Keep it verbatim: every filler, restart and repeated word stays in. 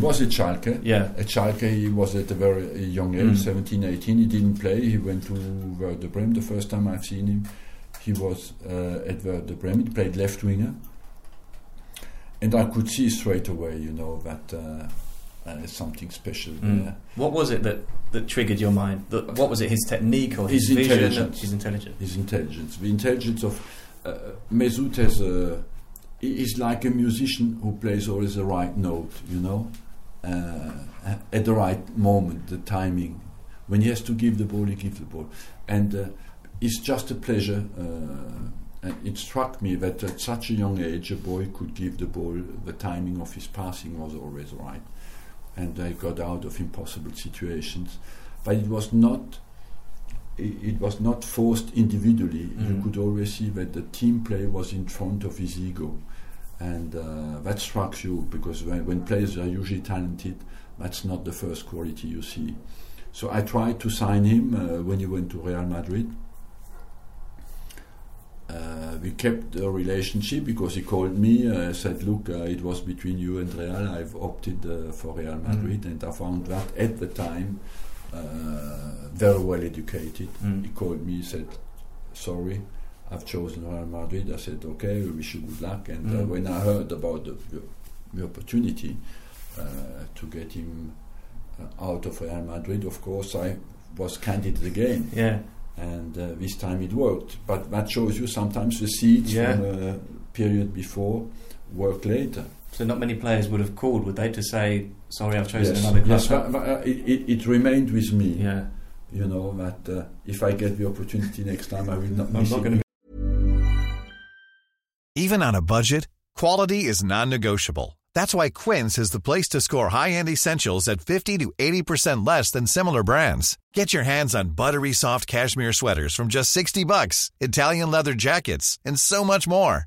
He was at Schalke. Yeah. At Schalke he was at a very young age, mm. seventeen, eighteen. He didn't play. He went to Verde Bremen. The first time I've seen him, he was uh, at Verde Bremen. He played left winger. And I could see straight away, you know, that uh, uh, something special mm. there. What was it that, that triggered your mind? The, what was it, his technique or his, his vision? Intelligence. His intelligence. His intelligence. The intelligence of... Uh, Mesut has a, is like a musician who plays always the right note, you know, uh, at the right moment, the timing. When he has to give the ball, he gives the ball. And uh, it's just a pleasure. Uh, and it struck me that at such a young age, a boy could give the ball. The timing of his passing was always right. And I got out of impossible situations. But it was not... It was not forced individually. Mm-hmm. You could always see that the team play was in front of his ego. And uh, that strikes you, because when, when players are usually talented, that's not the first quality you see. So I tried to sign him uh, when he went to Real Madrid. Uh, we kept a relationship because he called me and uh, said, look, uh, it was between you and Real. I've opted uh, for Real Madrid. Mm-hmm. And I found that at the time... Uh, very well educated. Mm. He called me, said, sorry, I've chosen Real Madrid. I said, okay, we wish you good luck. And mm. uh, when I heard about the, the opportunity uh, to get him uh, out of Real Madrid, of course, I was candid again. Yeah. And uh, this time it worked. But that shows you sometimes the seeds yeah. from a period before work later. So not many players would have called, would they, to say, sorry, I've chosen yes. another club? Yes, but, but, uh, it, it, it remained with me, yeah. you know, that uh, if I get the opportunity next time, I will not miss it. Gonna... Even on a budget, quality is non-negotiable. That's why Quince is the place to score high-end essentials at fifty to eighty percent less than similar brands. Get your hands on buttery soft cashmere sweaters from just sixty bucks, Italian leather jackets, and so much more.